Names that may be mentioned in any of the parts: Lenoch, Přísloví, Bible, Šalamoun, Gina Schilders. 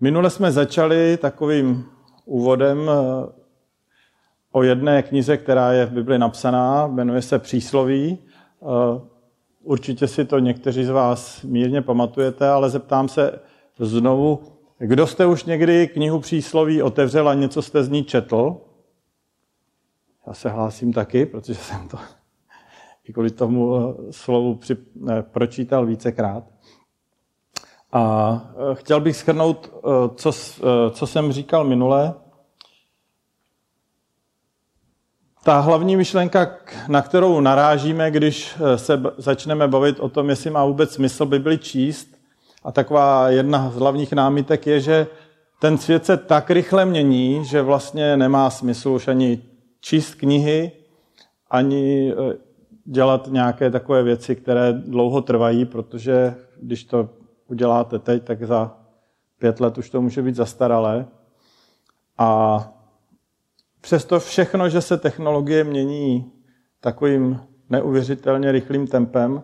Minule jsme začali takovým úvodem o jedné knize, která je v Bibli napsaná, jmenuje se Přísloví. Určitě si to někteří z vás mírně pamatujete, ale zeptám se znovu, kdo jste už někdy knihu Přísloví otevřel a něco jste z ní četl? Já se hlásím taky, protože jsem to i kvůli tomu slovu pročítal vícekrát. A chtěl bych shrnout, co jsem říkal minule. Ta hlavní myšlenka, na kterou narážíme, když se začneme bavit o tom, jestli má vůbec smysl Bibli číst, a taková jedna z hlavních námitek je, že ten svět se tak rychle mění, že vlastně nemá smysl už ani číst knihy, ani dělat nějaké takové věci, které dlouho trvají, protože když to uděláte teď, tak za 5 let už to může být zastaralé. A přesto všechno, že se technologie mění takovým neuvěřitelně rychlým tempem,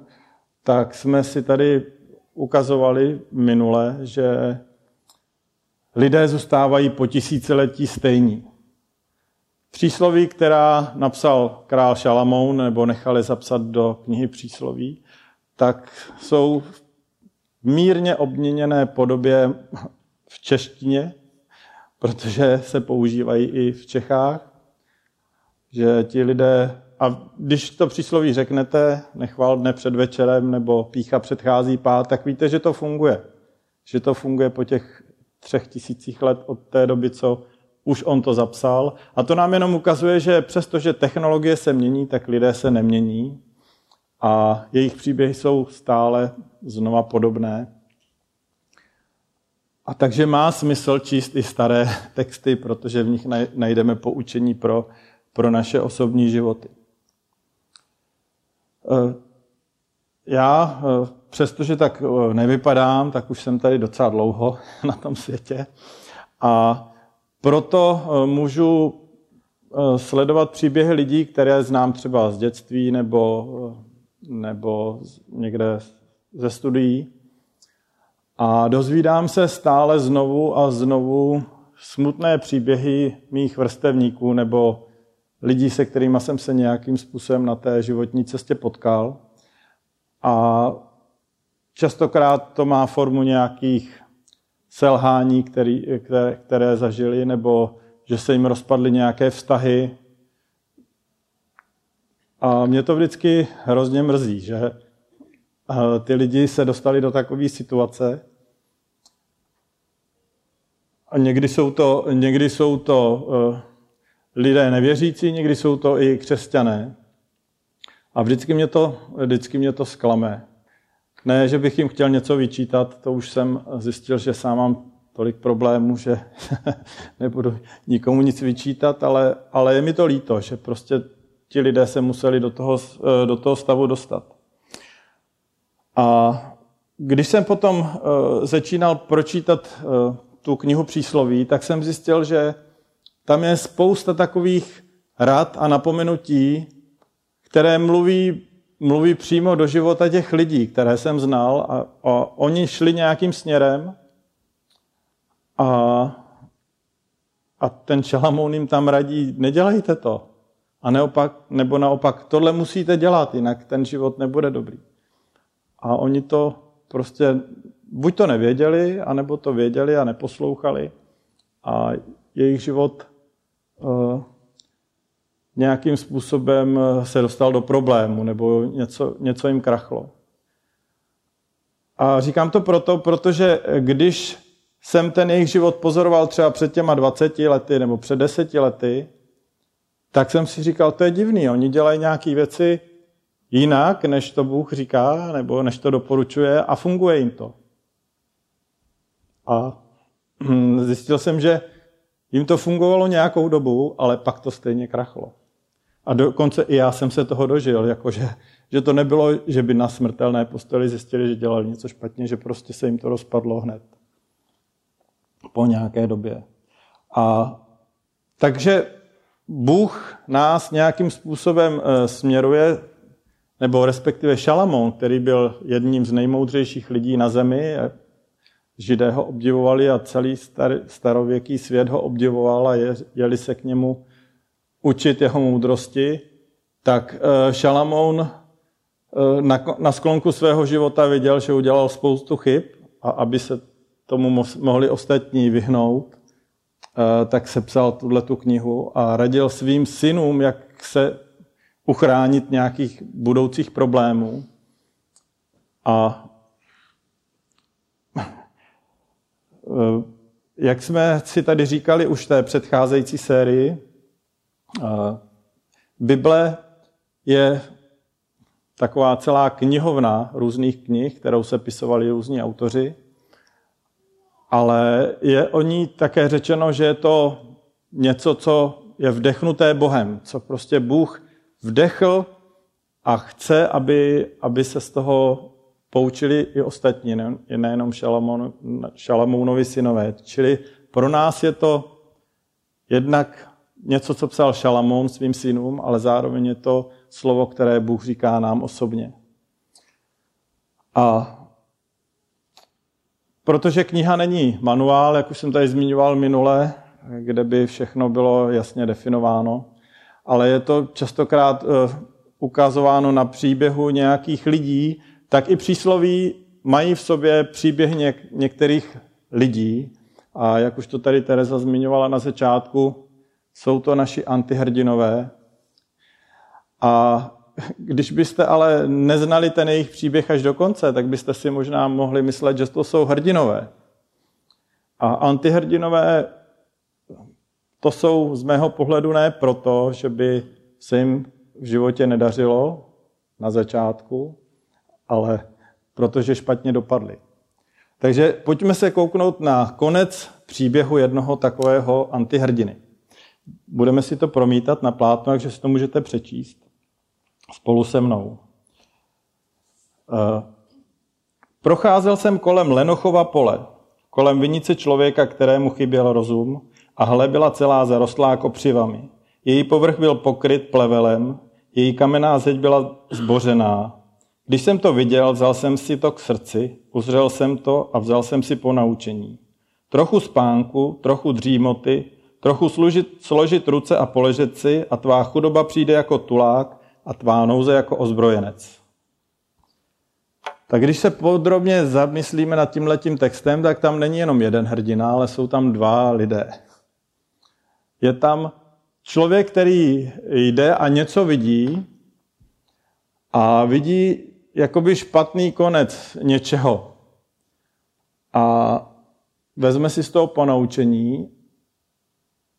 tak jsme si tady ukazovali minule, že lidé zůstávají po tisíciletí stejní. Přísloví, která napsal král Šalamoun, nebo nechali zapsat do knihy Přísloví, tak jsou v mírně obměněné podobě v češtině, protože se používají i v Čechách, že ti lidé, a když to přísloví řeknete, nechvál dne před večerem nebo pýcha předchází pád, tak víte, že to funguje. Že to funguje po těch 3000 let od té doby, co už on to zapsal. A to nám jenom ukazuje, že přestože technologie se mění, tak lidé se nemění a jejich příběhy jsou stále znova podobné. A takže má smysl číst i staré texty, protože v nich najdeme poučení pro naše osobní životy. Já, přestože tak nevypadám, tak už jsem tady docela dlouho na tom světě a proto můžu sledovat příběhy lidí, které znám třeba z dětství nebo někde ze studií a dozvídám se stále znovu a znovu smutné příběhy mých vrstevníků nebo lidí, se kterými jsem se nějakým způsobem na té životní cestě potkal. A častokrát to má formu nějakých selhání, které zažili, nebo že se jim rozpadly nějaké vztahy. A mě to vždycky hrozně mrzí, že ty lidi se dostali do takové situace. A někdy jsou to lidé nevěřící, někdy jsou to i křesťané. A vždycky mě to zklame. Ne, že bych jim chtěl něco vyčítat, to už jsem zjistil, že sám mám tolik problémů, že nebudu nikomu nic vyčítat, ale je mi to líto, že prostě ti lidé se museli do toho stavu dostat. A když jsem potom začínal pročítat tu knihu Přísloví, tak jsem zjistil, že tam je spousta takových rad a napomenutí, které mluví přímo do života těch lidí, které jsem znal a oni šli nějakým směrem a ten Šalamoun jim tam radí, nedělejte to. A naopak, tohle musíte dělat, jinak ten život nebude dobrý. A oni to prostě buď to nevěděli, anebo to věděli a neposlouchali a jejich život nějakým způsobem se dostal do problému nebo něco jim krachlo. A říkám to proto, protože když jsem ten jejich život pozoroval třeba před těma 20 lety nebo před 10 lety, tak jsem si říkal, to je divný, oni dělají nějaké věci jinak, než to Bůh říká nebo než to doporučuje a funguje jim to. A zjistil jsem, že jim to fungovalo nějakou dobu, ale pak to stejně krachlo. A dokonce i já jsem se toho dožil, jakože, že to nebylo, že by na smrtelné posteli zjistili, že dělali něco špatně, že prostě se jim to rozpadlo hned po nějaké době. A takže Bůh nás nějakým způsobem směruje, nebo respektive Šalamoun, který byl jedním z nejmoudřejších lidí na zemi, Židé ho obdivovali a celý starověký svět ho obdivoval a jeli se k němu učit jeho moudrosti, tak Šalamoun na sklonku svého života viděl, že udělal spoustu chyb a aby se tomu mohli ostatní vyhnout, tak sepsal tuto knihu a radil svým synům, jak se uchránit nějakých budoucích problémů. A jak jsme si tady říkali už v té předcházející sérii, Bible je taková celá knihovna různých knih, kterou se pisovali různí autoři, ale je o ní také řečeno, že je to něco, co je vdechnuté Bohem, co prostě Bůh vdechl a chce, aby se z toho poučili i ostatní, nejenom Šalamounovi synové. Čili pro nás je to jednak něco, co psal Šalamoun svým synům, ale zároveň je to slovo, které Bůh říká nám osobně. A protože kniha není manuál, jak už jsem tady zmiňoval minule, kde by všechno bylo jasně definováno, ale je to častokrát ukazováno na příběhu nějakých lidí, tak i přísloví mají v sobě příběh některých lidí. A jak už to tady Tereza zmiňovala na začátku, jsou to naši antihrdinové. A když byste ale neznali ten jejich příběh až do konce, tak byste si možná mohli myslet, že to jsou hrdinové. A antihrdinové to jsou z mého pohledu ne proto, že by se jim v životě nedařilo na začátku, ale protože špatně dopadli. Takže pojďme se kouknout na konec příběhu jednoho takového antihrdiny. Budeme si to promítat na plátno, takže si to můžete přečíst spolu se mnou. Procházel jsem kolem Lenochova pole, kolem vinice člověka, kterému chyběl rozum, a hle, byla celá zarostlá kopřivami. Její povrch byl pokryt plevelem, její kamenná zeď byla zbořená. Když jsem to viděl, vzal jsem si to k srdci, uzřel jsem to a vzal jsem si ponaučení. Trochu spánku, trochu dřímoty, trochu složit ruce a poležet si a tvá chudoba přijde jako tulák a tvá nouze jako ozbrojenec. Tak když se podrobně zamyslíme nad tímhletím textem, tak tam není jenom jeden hrdina, ale jsou tam dva lidé. Je tam člověk, který jde a něco vidí a vidí jakoby špatný konec něčeho. A vezme si z toho ponaučení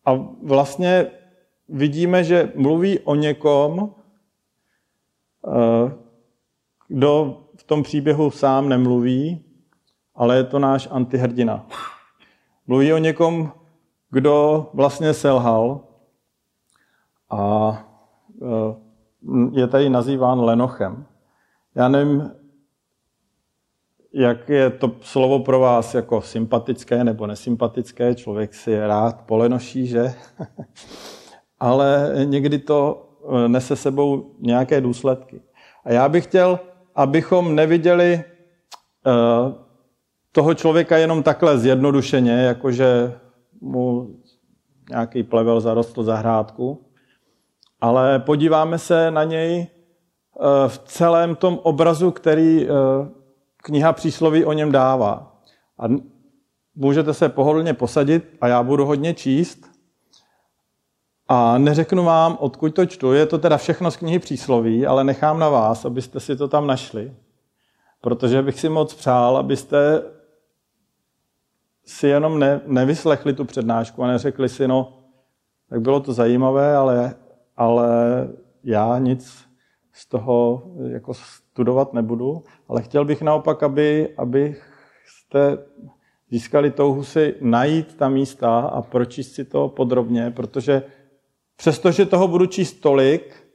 a vlastně vidíme, že mluví o někom, kdo v tom příběhu sám nemluví, ale je to náš antihrdina. Mluví o někom, kdo vlastně selhal a je tady nazýván Lenochem. Já nevím, jak je to slovo pro vás jako sympatické nebo nesympatické. Člověk si rád polenoší, že? Ale někdy to nese sebou nějaké důsledky. A já bych chtěl, abychom neviděli toho člověka jenom takhle zjednodušeně, jakože mu nějaký plevel zarostl zahrádku, ale podíváme se na něj v celém tom obrazu, který kniha Přísloví o něm dává. A můžete se pohodlně posadit a já budu hodně číst a neřeknu vám, odkud to čtu. Je to teda všechno z knihy Přísloví, ale nechám na vás, abyste si to tam našli, protože bych si moc přál, abyste si jenom nevyslechli tu přednášku a neřekli si, no, tak bylo to zajímavé, ale já nic z toho jako studovat nebudu, ale chtěl bych naopak, abyste získali touhu si najít ta místa a pročíst si to podrobně, protože přestože toho budu číst tolik,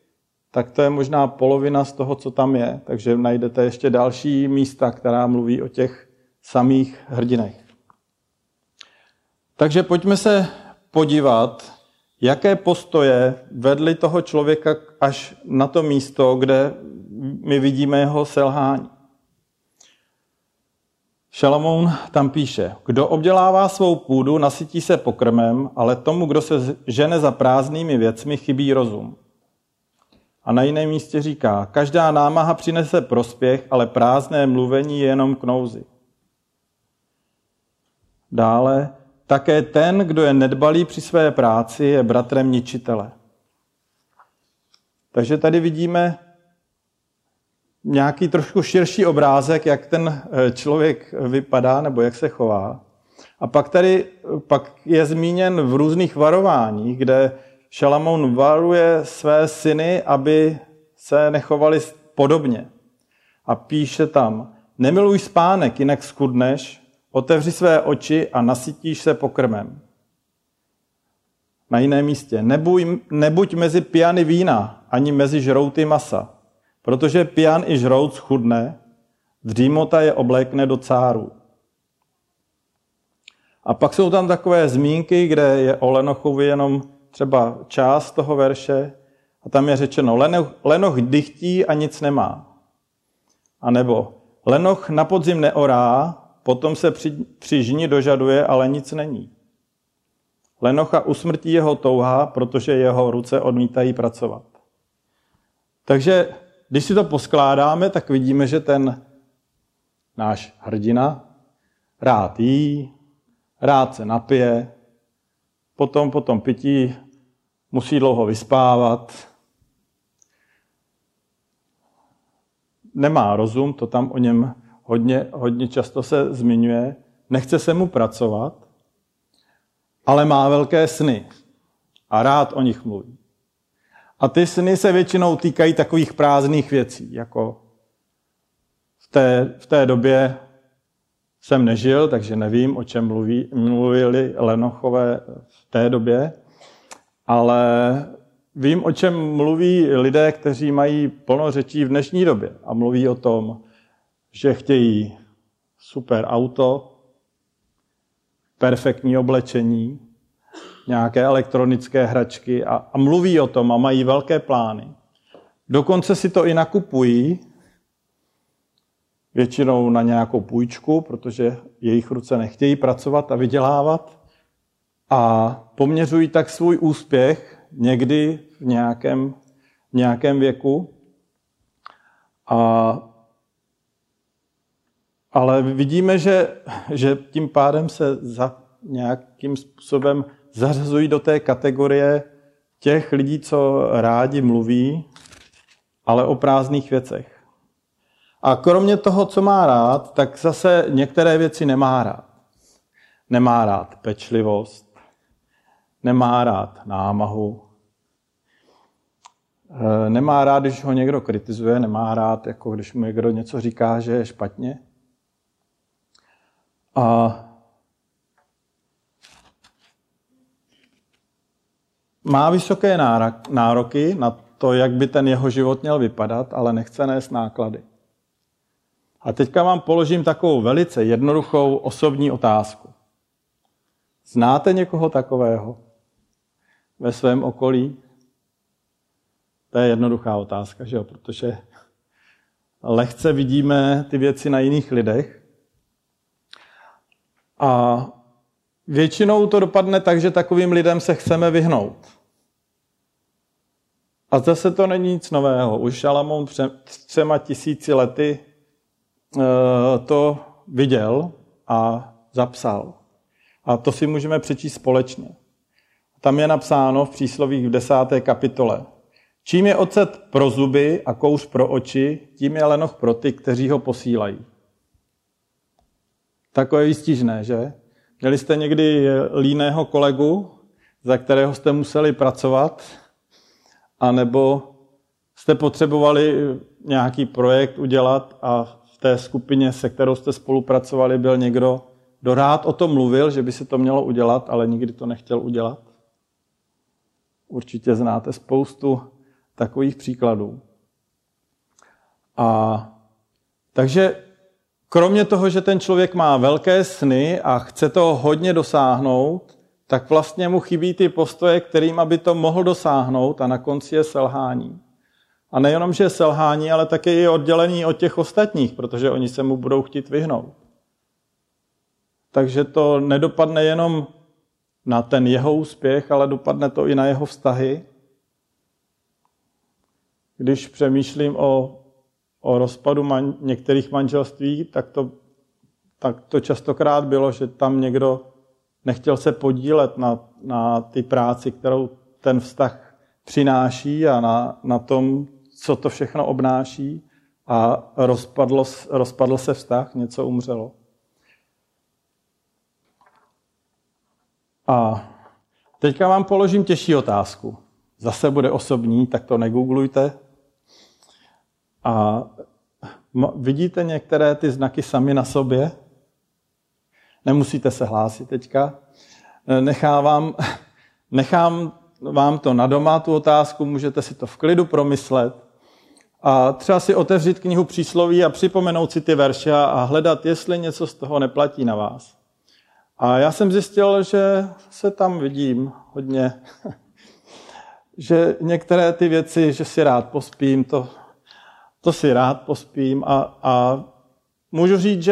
tak to je možná polovina z toho, co tam je, takže najdete ještě další místa, která mluví o těch samých hrdinech. Takže pojďme se podívat, jaké postoje vedly toho člověka až na to místo, kde my vidíme jeho selhání. Šalamoun tam píše, kdo obdělává svou půdu, nasytí se pokrmem, ale tomu, kdo se žene za prázdnými věcmi, chybí rozum. A na jiném místě říká, každá námaha přinese prospěch, ale prázdné mluvení je jenom k nouzi. Dále, také ten, kdo je nedbalý při své práci, je bratrem ničitele. Takže tady vidíme nějaký trošku širší obrázek, jak ten člověk vypadá nebo jak se chová. A pak je zmíněn v různých varováních, kde Šalamoun varuje své syny, aby se nechovali podobně. A píše tam, nemiluj spánek, jinak schudneš, otevři své oči a nasytíš se pokrmem. Na jiném místě, nebuď mezi pijany vína, ani mezi žrouty masa, protože pijan i žrout schudne, dřímota je oblékne do cáru. A pak jsou tam takové zmínky, kde je o Lenochovi jenom třeba část toho verše a tam je řečeno, Lenoch dychtí a nic nemá. A nebo Lenoch na podzim neorá, potom se při žni dožaduje, ale nic není. Lenocha usmrtí jeho touha, protože jeho ruce odmítají pracovat. Takže když si to poskládáme, tak vidíme, že ten náš hrdina rád jí, rád se napije, potom po tom pití musí dlouho vyspávat, nemá rozum, to tam o něm hodně často se zmiňuje, nechce se mu pracovat, ale má velké sny a rád o nich mluví. A ty sny se většinou týkají takových prázdných věcí, jako v té době jsem nežil, takže nevím, o čem mluvili Lenochové v té době, ale vím, o čem mluví lidé, kteří mají plno řečí v dnešní době a mluví o tom, že chtějí super auto, perfektní oblečení, nějaké elektronické hračky a mluví o tom a mají velké plány. Dokonce si to i nakupují, většinou na nějakou půjčku, protože jejich ruce nechtějí pracovat a vydělávat a poměřují tak svůj úspěch někdy v nějakém věku. Ale vidíme, že tím pádem se nějakým způsobem zařazují do té kategorie těch lidí, co rádi mluví, ale o prázdných věcech. A kromě toho, co má rád, tak zase některé věci nemá rád. Nemá rád pečlivost, nemá rád námahu, nemá rád, když ho někdo kritizuje, nemá rád, jako když mu někdo něco říká, že je špatně. A má vysoké nároky na to, jak by ten jeho život měl vypadat, ale nechce nést náklady. A teďka vám položím takovou velice jednoduchou osobní otázku. Znáte někoho takového ve svém okolí? To je jednoduchá otázka, že jo? Protože lehce vidíme ty věci na jiných lidech. A většinou to dopadne tak, že takovým lidem se chceme vyhnout. A zase to není nic nového. Už Šalamoun 3000 lety to viděl a zapsal. A to si můžeme přečíst společně. Tam je napsáno v Příslovích v 10. kapitole. Čím je ocet pro zuby a kouř pro oči, tím je lenoch pro ty, kteří ho posílají. Takové výstižné, že? Měli jste někdy líného kolegu, za kterého jste museli pracovat, anebo jste potřebovali nějaký projekt udělat a v té skupině, se kterou jste spolupracovali, byl někdo, kdo rád o tom mluvil, že by se to mělo udělat, ale nikdy to nechtěl udělat? Určitě znáte spoustu takových příkladů. Takže kromě toho, že ten člověk má velké sny a chce toho hodně dosáhnout, tak vlastně mu chybí ty postoje, kterým by to mohl dosáhnout a na konci je selhání. A nejenom, že je selhání, ale také je oddělení od těch ostatních, protože oni se mu budou chtít vyhnout. Takže to nedopadne jenom na ten jeho úspěch, ale dopadne to i na jeho vztahy. Když přemýšlím o rozpadu některých manželství, tak to častokrát bylo, že tam někdo nechtěl se podílet na ty práci, kterou ten vztah přináší a na tom, co to všechno obnáší, a rozpadl se vztah, něco umřelo. A teďka vám položím těžší otázku. Zase bude osobní, tak to negooglujte. A vidíte některé ty znaky sami na sobě? Nemusíte se hlásit teďka. Nechám vám to na doma, tu otázku, můžete si to v klidu promyslet. A třeba si otevřít knihu Přísloví a připomenout si ty verše a hledat, jestli něco z toho neplatí na vás. A já jsem zjistil, že se tam vidím hodně, že některé ty věci, že si rád pospím, to si rád pospím a můžu říct,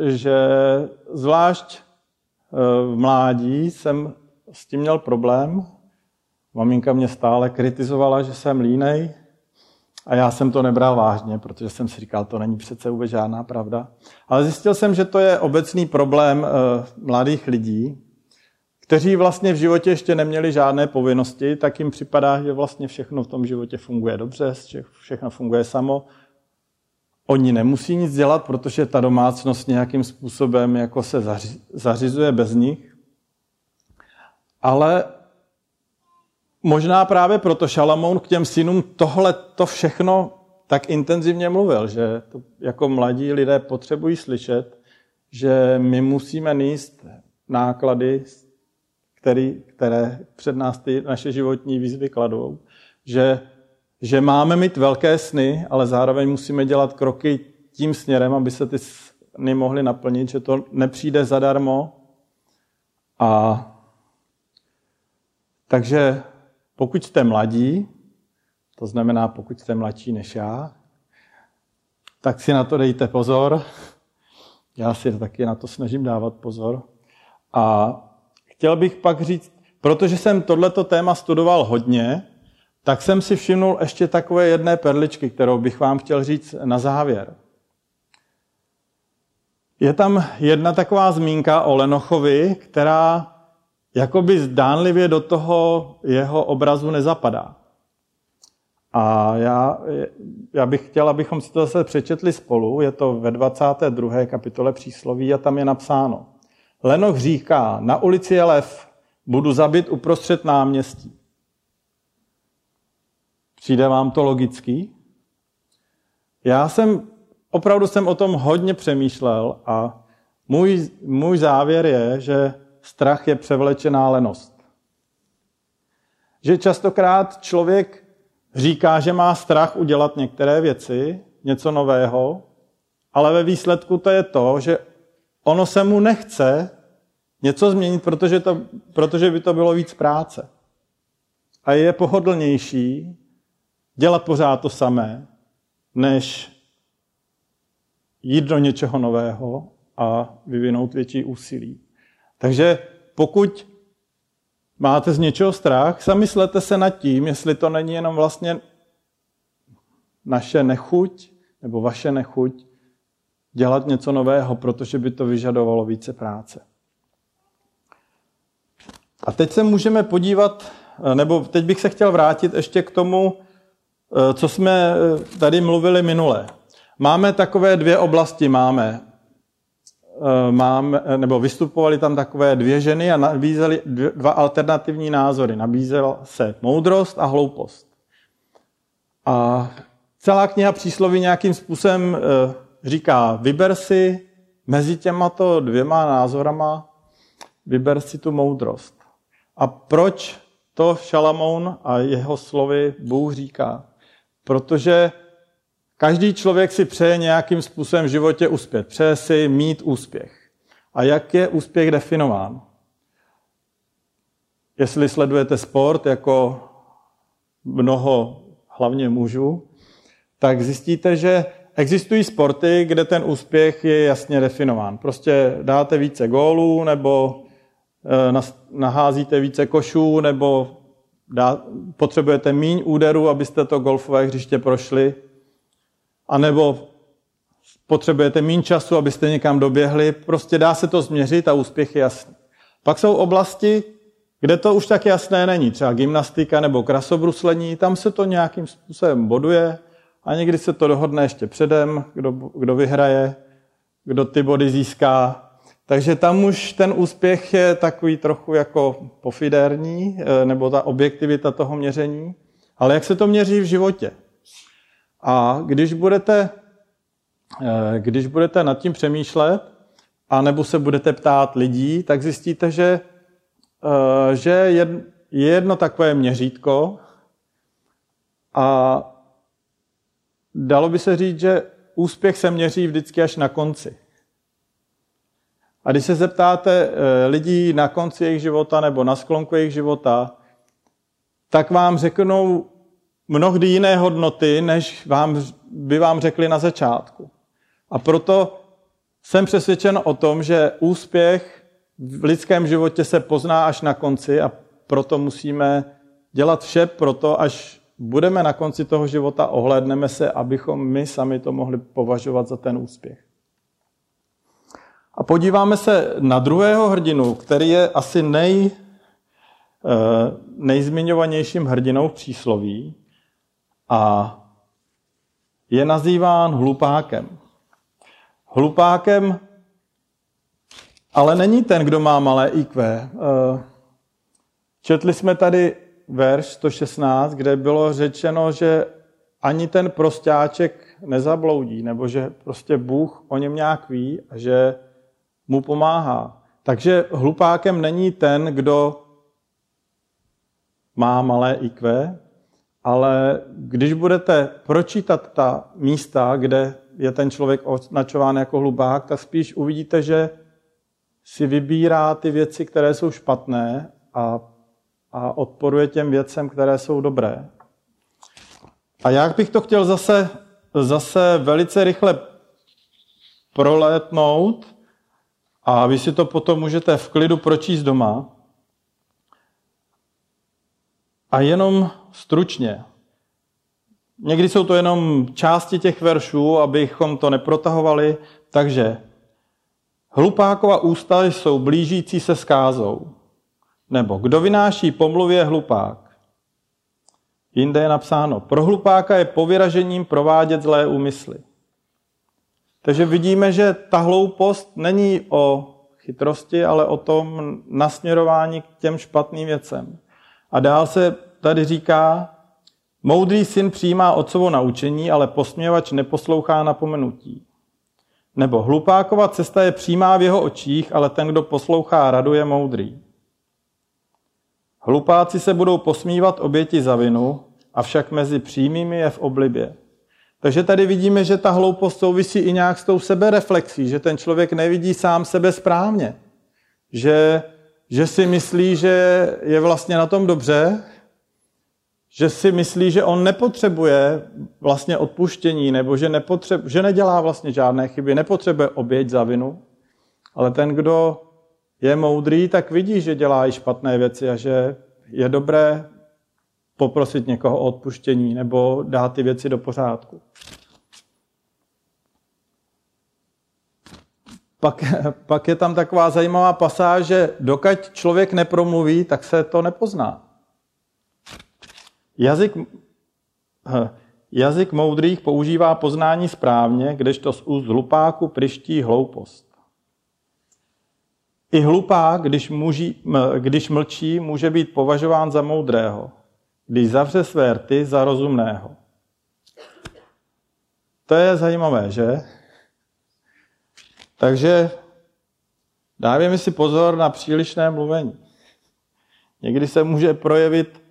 že zvlášť v mládí jsem s tím měl problém. Maminka mě stále kritizovala, že jsem línej, a já jsem to nebral vážně, protože jsem si říkal, to není přece vůbec žádná pravda. Ale zjistil jsem, že to je obecný problém mladých lidí, kteří vlastně v životě ještě neměli žádné povinnosti, tak jim připadá, že vlastně všechno v tom životě funguje dobře, všechno funguje samo. Oni nemusí nic dělat, protože ta domácnost nějakým způsobem jako se zařizuje bez nich. Ale možná právě proto Šalamoun k těm synům tohle to všechno tak intenzivně mluvil, že to jako mladí lidé potřebují slyšet, že my musíme nést náklady, které před nás ty naše životní výzvy kladou, že máme mít velké sny, ale zároveň musíme dělat kroky tím směrem, aby se ty sny mohly naplnit, že to nepřijde zadarmo. Takže pokud jste mladí, to znamená, pokud jste mladší než já, tak si na to dejte pozor. Já si taky na to snažím dávat pozor. A chtěl bych pak říct, protože jsem tohleto téma studoval hodně, tak jsem si všimnul ještě takové jedné perličky, kterou bych vám chtěl říct na závěr. Je tam jedna taková zmínka o Lenochovi, která jakoby zdánlivě do toho jeho obrazu nezapadá. A já bych chtěl, abychom si to zase přečetli spolu. Je to ve 22. kapitole Přísloví a tam je napsáno. Lenoch říká, na ulici je lev, budu zabit uprostřed náměstí. Přijde vám to logický? Opravdu jsem o tom hodně přemýšlel a můj závěr je, že strach je převlečená lenost. Že častokrát člověk říká, že má strach udělat některé věci, něco nového, ale ve výsledku to je to, že ono se mu nechce něco změnit, protože by to bylo víc práce. A je pohodlnější dělat pořád to samé, než jít do něčeho nového a vyvinout větší úsilí. Takže pokud máte z něčeho strach, zamyslete se nad tím, jestli to není jenom vlastně naše nechuť nebo vaše nechuť dělat něco nového, protože by to vyžadovalo více práce. A teď se můžeme podívat, nebo teď bych se chtěl vrátit ještě k tomu, co jsme tady mluvili minule. Máme takové dvě oblasti, nebo vystupovaly tam takové dvě ženy a nabízely dva alternativní názory. Nabízela se moudrost a hloupost. A celá kniha Přísloví nějakým způsobem říká, vyber si mezi těmato dvěma názorama, vyber si tu moudrost. A proč to Šalamoun a jeho slovy Bůh říká? Protože každý člověk si přeje nějakým způsobem v životě uspět. Přeje si mít úspěch. A jak je úspěch definován? Jestli sledujete sport, jako mnoho hlavně mužů, tak zjistíte, že Existují sporty, kde ten úspěch je jasně definován. Prostě dáte více gólů, nebo naházíte více košů, nebo potřebujete míň úderů, abyste to golfové hřiště prošli, anebo potřebujete míň času, abyste někam doběhli. Prostě dá se to změřit a úspěch je jasný. Pak jsou oblasti, kde to už tak jasné není. Třeba gymnastika nebo krasobruslení, tam se to nějakým způsobem boduje a někdy se to dohodne ještě předem, kdo vyhraje, kdo ty body získá. Takže tam už ten úspěch je takový trochu jako pofidérní, nebo ta objektivita toho měření. Ale jak se to měří v životě? A když budete nad tím přemýšlet, anebo se budete ptát lidí, tak zjistíte, že je jedno takové měřítko a dalo by se říct, že úspěch se měří vždycky až na konci. A když se zeptáte lidí na konci jejich života nebo na sklonku jejich života, tak vám řeknou mnohdy jiné hodnoty, než by vám řekli na začátku. A proto jsem přesvědčen o tom, že úspěch v lidském životě se pozná až na konci a proto musíme dělat vše proto, až budeme na konci toho života, ohlédneme se, abychom my sami to mohli považovat za ten úspěch. A podíváme se na druhého hrdinu, který je asi nejzmiňovanějším hrdinou v Přísloví a je nazýván hlupákem. Hlupákem ale není ten, kdo má malé IQ. Četli jsme tady verš 116, kde bylo řečeno, že ani ten prostáček nezabloudí, nebo že prostě Bůh o něm nějak ví a že mu pomáhá. Takže hlupákem není ten, kdo má malé IQ, ale když budete pročítat ta místa, kde je ten člověk označován jako hlupák, tak spíš uvidíte, že si vybírá ty věci, které jsou špatné a odporuje těm věcem, které jsou dobré. A já bych to chtěl zase velice rychle prolétnout a vy si to potom můžete v klidu pročíst doma. A jenom stručně. Někdy jsou to jenom části těch veršů, abychom to neprotahovali. Takže hlupákova ústa jsou blížící se skázou. Nebo kdo vynáší pomluvu je hlupák. Jinde je napsáno, pro hlupáka je povyražením provádět zlé úmysly. Takže vidíme, že ta hloupost není o chytrosti, ale o tom nasměrování k těm špatným věcem. A dál se tady říká, moudrý syn přijímá otcovo naučení, ale posměvač neposlouchá napomenutí. Nebo hlupákova cesta je přímá v jeho očích, ale ten, kdo poslouchá radu, je moudrý. Hlupáci se budou posmívat oběti za vinu, avšak mezi přímými je v oblibě. Takže tady vidíme, že ta hloupost souvisí i nějak s tou sebereflexí, že ten člověk nevidí sám sebe správně, že si myslí, že je vlastně na tom dobře, že si myslí, že on nepotřebuje vlastně odpuštění, nebo že nedělá vlastně žádné chyby, nepotřebuje oběť za vinu, ale ten, kdo je moudrý, tak vidí, že dělá i špatné věci a že je dobré poprosit někoho o odpuštění nebo dát ty věci do pořádku. Pak je tam taková zajímavá pasáž, že dokud člověk nepromluví, tak se to nepozná. Jazyk moudrých používá poznání správně, kdežto z úst hlupáku pryští hloupost. I hlupák, když mlčí, může být považován za moudrého, když zavře své rty za rozumného. To je zajímavé, že? Takže dávejme si pozor na přílišné mluvení. Někdy se může projevit,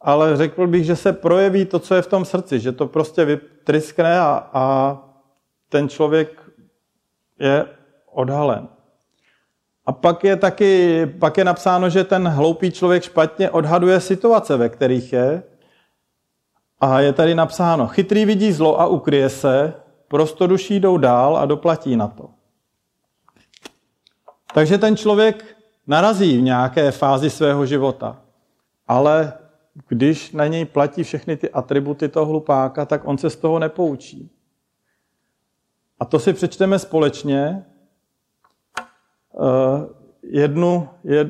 ale řekl bych, že se projeví to, co je v tom srdci, že to prostě vytryskne a ten člověk je odhalen. A pak je napsáno, že ten hloupý člověk špatně odhaduje situace, ve kterých je. A je tady napsáno, chytrý vidí zlo a ukryje se, prostoduší jdou dál a doplatí na to. Takže ten člověk narazí v nějaké fázi svého života, ale když na něj platí všechny ty atributy toho hlupáka, tak on se z toho nepoučí. A to si přečteme společně.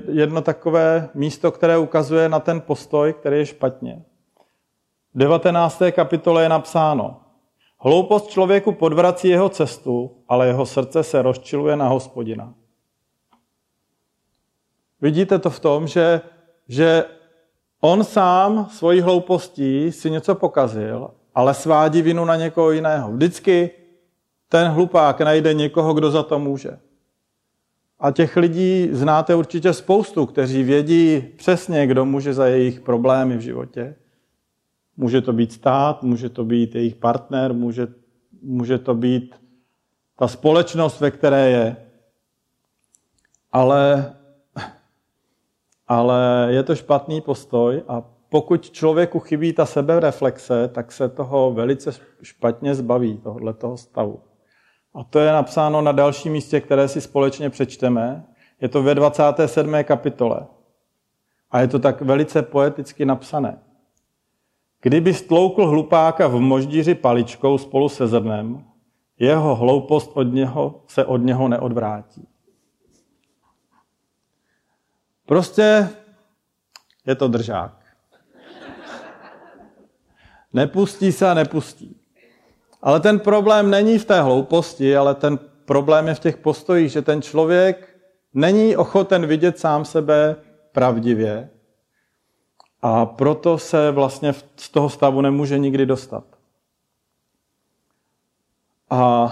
Jedno takové místo, které ukazuje na ten postoj, který je špatně. V 19. kapitole je napsáno: Hloupost člověku podvrací jeho cestu, ale jeho srdce se rozčiluje na Hospodina. Vidíte to v tom, že on sám svojí hloupostí si něco pokazil, ale svádí vinu na někoho jiného. Vždycky ten hlupák najde někoho, kdo za to může. A těch lidí znáte určitě spoustu, kteří vědí přesně, kdo může za jejich problémy v životě. Může to být stát, může to být jejich partner, může to být ta společnost, ve které je. Ale je to špatný postoj, a pokud člověku chybí ta sebereflexe, tak se toho velice špatně zbaví, tohoto stavu. A to je napsáno na dalším místě, které si společně přečteme. Je to ve 27. kapitole. A je to tak velice poeticky napsané. Kdyby stloukl hlupáka v moždíři paličkou spolu se zrnem, jeho hloupost se od něho neodvrátí. Prostě je to držák. Nepustí se a nepustí. Ale ten problém není v té hlouposti, ale ten problém je v těch postojích, že ten člověk není ochoten vidět sám sebe pravdivě, a proto se vlastně z toho stavu nemůže nikdy dostat. A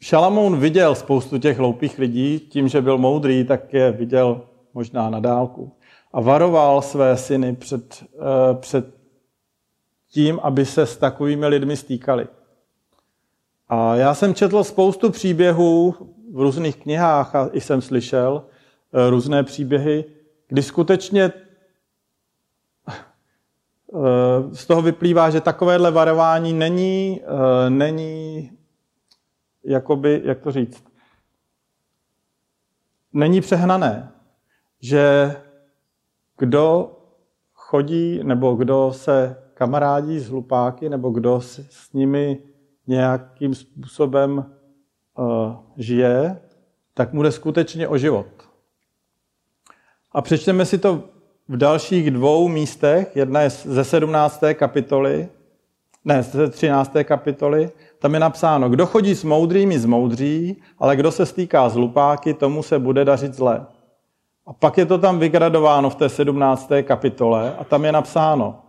Šalamoun viděl spoustu těch hloupých lidí, tím, že byl moudrý, tak je viděl možná na dálku. A varoval své syny před tím, aby se s takovými lidmi stýkali. A já jsem četl spoustu příběhů v různých knihách a i jsem slyšel různé příběhy, kdy skutečně z toho vyplývá, že takovéhle varování není jakoby, jak to říct, není přehnané, že kdo chodí nebo kdo se kamarádí s hlupáky nebo kdo s nimi nějakým způsobem žije, tak mu jde skutečně o život. A přečteme si to v dalších dvou místech. Jedna je ze 13. kapitoly. Tam je napsáno: Kdo chodí s moudrými, zmoudří, ale kdo se stýká s hlupáky, tomu se bude dařit zlé. A pak je to tam vygradováno v té 17. kapitole a tam je napsáno: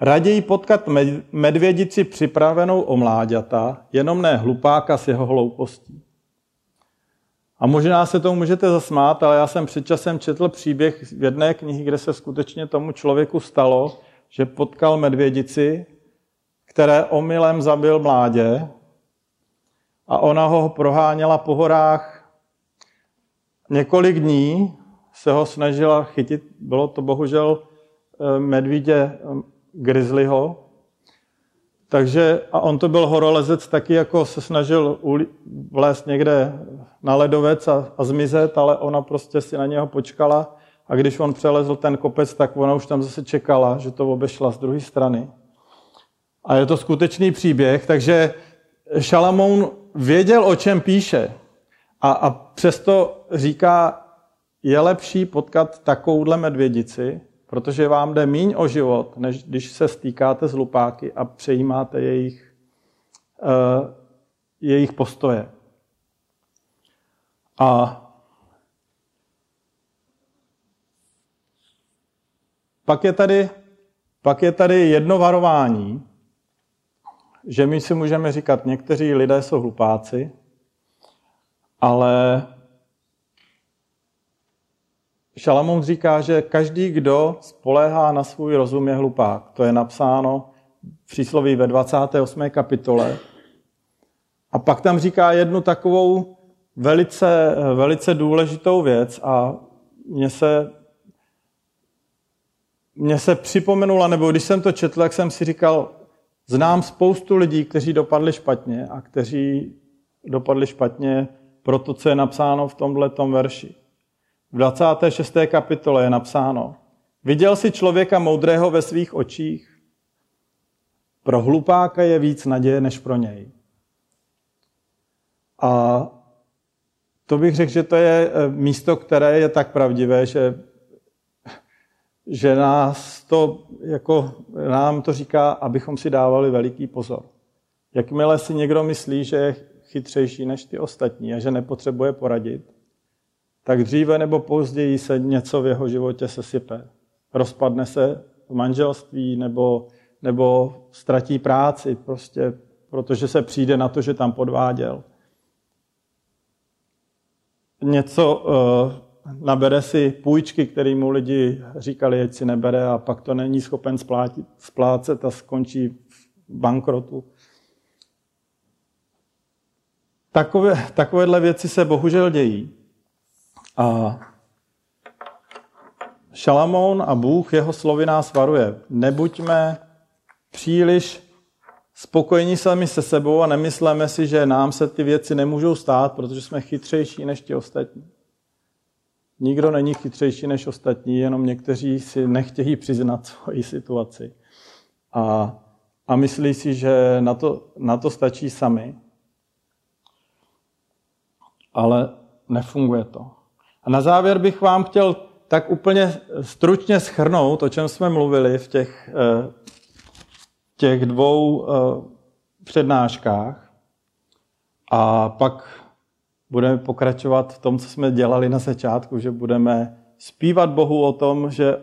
Raději potkat medvědici připravenou o mláďata, jenom ne hlupáka s jeho hloupostí. A možná se tomu můžete zasmát, ale já jsem před časem četl příběh v jedné knihy, kde se skutečně tomu člověku stalo, že potkal medvědici, které omylem zabil mládě, a ona ho proháněla po horách. Několik dní se ho snažila chytit, bylo to bohužel medvídě grizzlyho, takže, a on to byl horolezec, taky jako se snažil vlézt někde na ledovec a zmizet, ale ona prostě si na něho počkala, a když on přelezl ten kopec, tak ona už tam zase čekala, že to obešla z druhé strany. A je to skutečný příběh, takže Šalamoun věděl, o čem píše, a přesto říká: je lepší potkat takovouhle medvědici, protože vám jde míň o život, než když se stýkáte s hlupáky a přejímáte jejich postoje. A pak je tady jedno varování, že my si můžeme říkat, někteří lidé jsou hlupáci, ale Šalamoun říká, že každý, kdo spoléhá na svůj rozum, je hlupák. To je napsáno v Přísloví ve 28. kapitole. A pak tam říká jednu takovou velice, velice důležitou věc, a mně se připomenula, nebo když jsem to četl, tak jsem si říkal, Znám spoustu lidí, kteří dopadli špatně a kteří dopadli špatně pro to, co je napsáno v tomhletom verši. V 26. kapitole je napsáno: Viděl jsi člověka moudrého ve svých očích? Pro hlupáka je víc naděje než pro něj. A to bych řekl, že to je místo, které je tak pravdivé, že nám to říká, abychom si dávali veliký pozor. Jakmile si někdo myslí, že je chytřejší než ty ostatní a že nepotřebuje poradit, tak dříve nebo později se něco v jeho životě sesype. Rozpadne se v manželství nebo ztratí práci, prostě protože se přijde na to, že tam podváděl. Něco nabere si půjčky, které mu lidi říkali, ať si nebere, a pak to není schopen splácet a skončí v bankrotu. Takovéhle věci se bohužel dějí. A Šalamoun a Bůh, jeho slovy nás varuje. Nebuďme příliš spokojení sami se sebou a nemyslíme si, že nám se ty věci nemůžou stát, protože jsme chytřejší než ti ostatní. Nikdo není chytřejší než ostatní, jenom někteří si nechtějí přiznat svoji situaci. A myslí si, že na to stačí sami. Ale nefunguje to. A na závěr bych vám chtěl tak úplně stručně shrnout, o čem jsme mluvili v těch dvou přednáškách. A pak budeme pokračovat v tom, co jsme dělali na začátku, že budeme zpívat Bohu o tom, že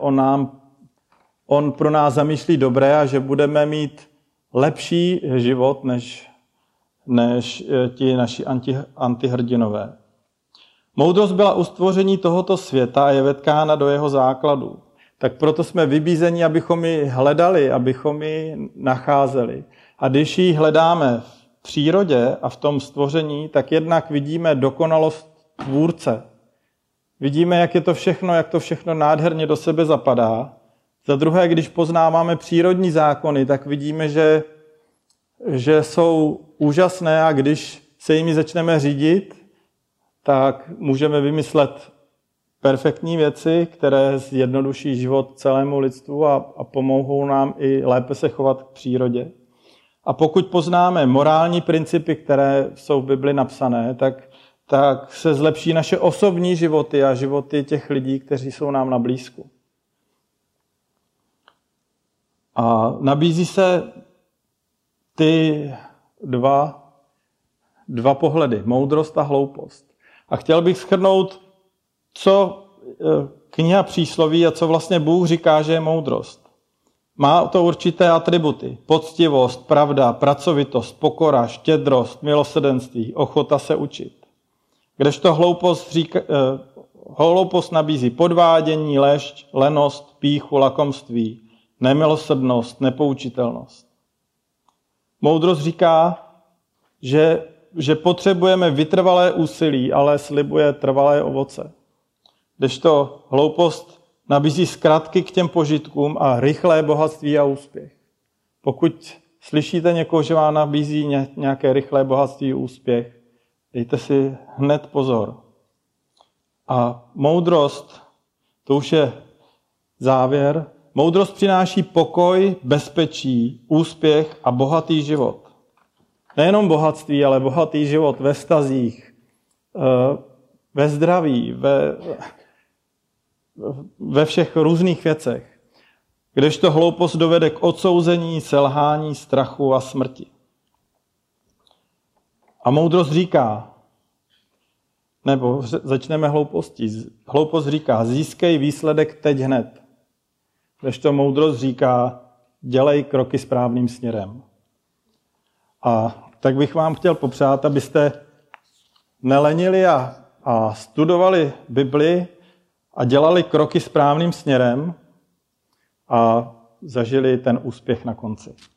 On pro nás zamýšlí dobré a že budeme mít lepší život než ti naši antihrdinové. Moudrost byla u stvoření tohoto světa a je vetkána do jeho základu. Tak proto jsme vybízeni, abychom ji hledali, abychom ji nacházeli. A když ji hledáme v přírodě a v tom stvoření, tak jednak vidíme dokonalost tvůrce. Vidíme, jak to všechno nádherně do sebe zapadá. Za druhé, když poznáváme přírodní zákony, tak vidíme, že jsou úžasné, a když se jimi začneme řídit, tak můžeme vymyslet perfektní věci, které zjednoduší život celému lidstvu a pomohou nám i lépe se chovat k přírodě. A pokud poznáme morální principy, které jsou v Bibli napsané, tak se zlepší naše osobní životy a životy těch lidí, kteří jsou nám na blízku. A nabízí se ty dva pohledy, moudrost a hloupost. A chtěl bych shrnout, co kniha Přísloví a co vlastně Bůh říká, že je moudrost. Má to určité atributy. Poctivost, pravda, pracovitost, pokora, štědrost, milosrdenství, ochota se učit. Kdežto hloupost nabízí podvádění, lež, lenost, pýchu, lakomství, nemilosrdnost, nepoučitelnost. Moudrost říká, že potřebujeme vytrvalé úsilí, ale slibuje trvalé ovoce. Kdežto hloupost nabízí zkratky k těm požitkům a rychlé bohatství a úspěch. Pokud slyšíte někoho, že vám nabízí nějaké rychlé bohatství a úspěch, dejte si hned pozor. A moudrost, to už je závěr, moudrost přináší pokoj, bezpečí, úspěch a bohatý život. Nejenom bohatství, ale bohatý život ve vztazích, ve zdraví, ve všech různých věcech. Kdežto hloupost dovede k odsouzení, selhání, strachu a smrti. A moudrost říká, nebo začneme hloupostí. Hloupost říká, získej výsledek teď hned. Kdežto moudrost říká, dělej kroky správným směrem. A tak bych vám chtěl popřát, abyste nelenili a studovali Bibli a dělali kroky správným směrem a zažili ten úspěch na konci.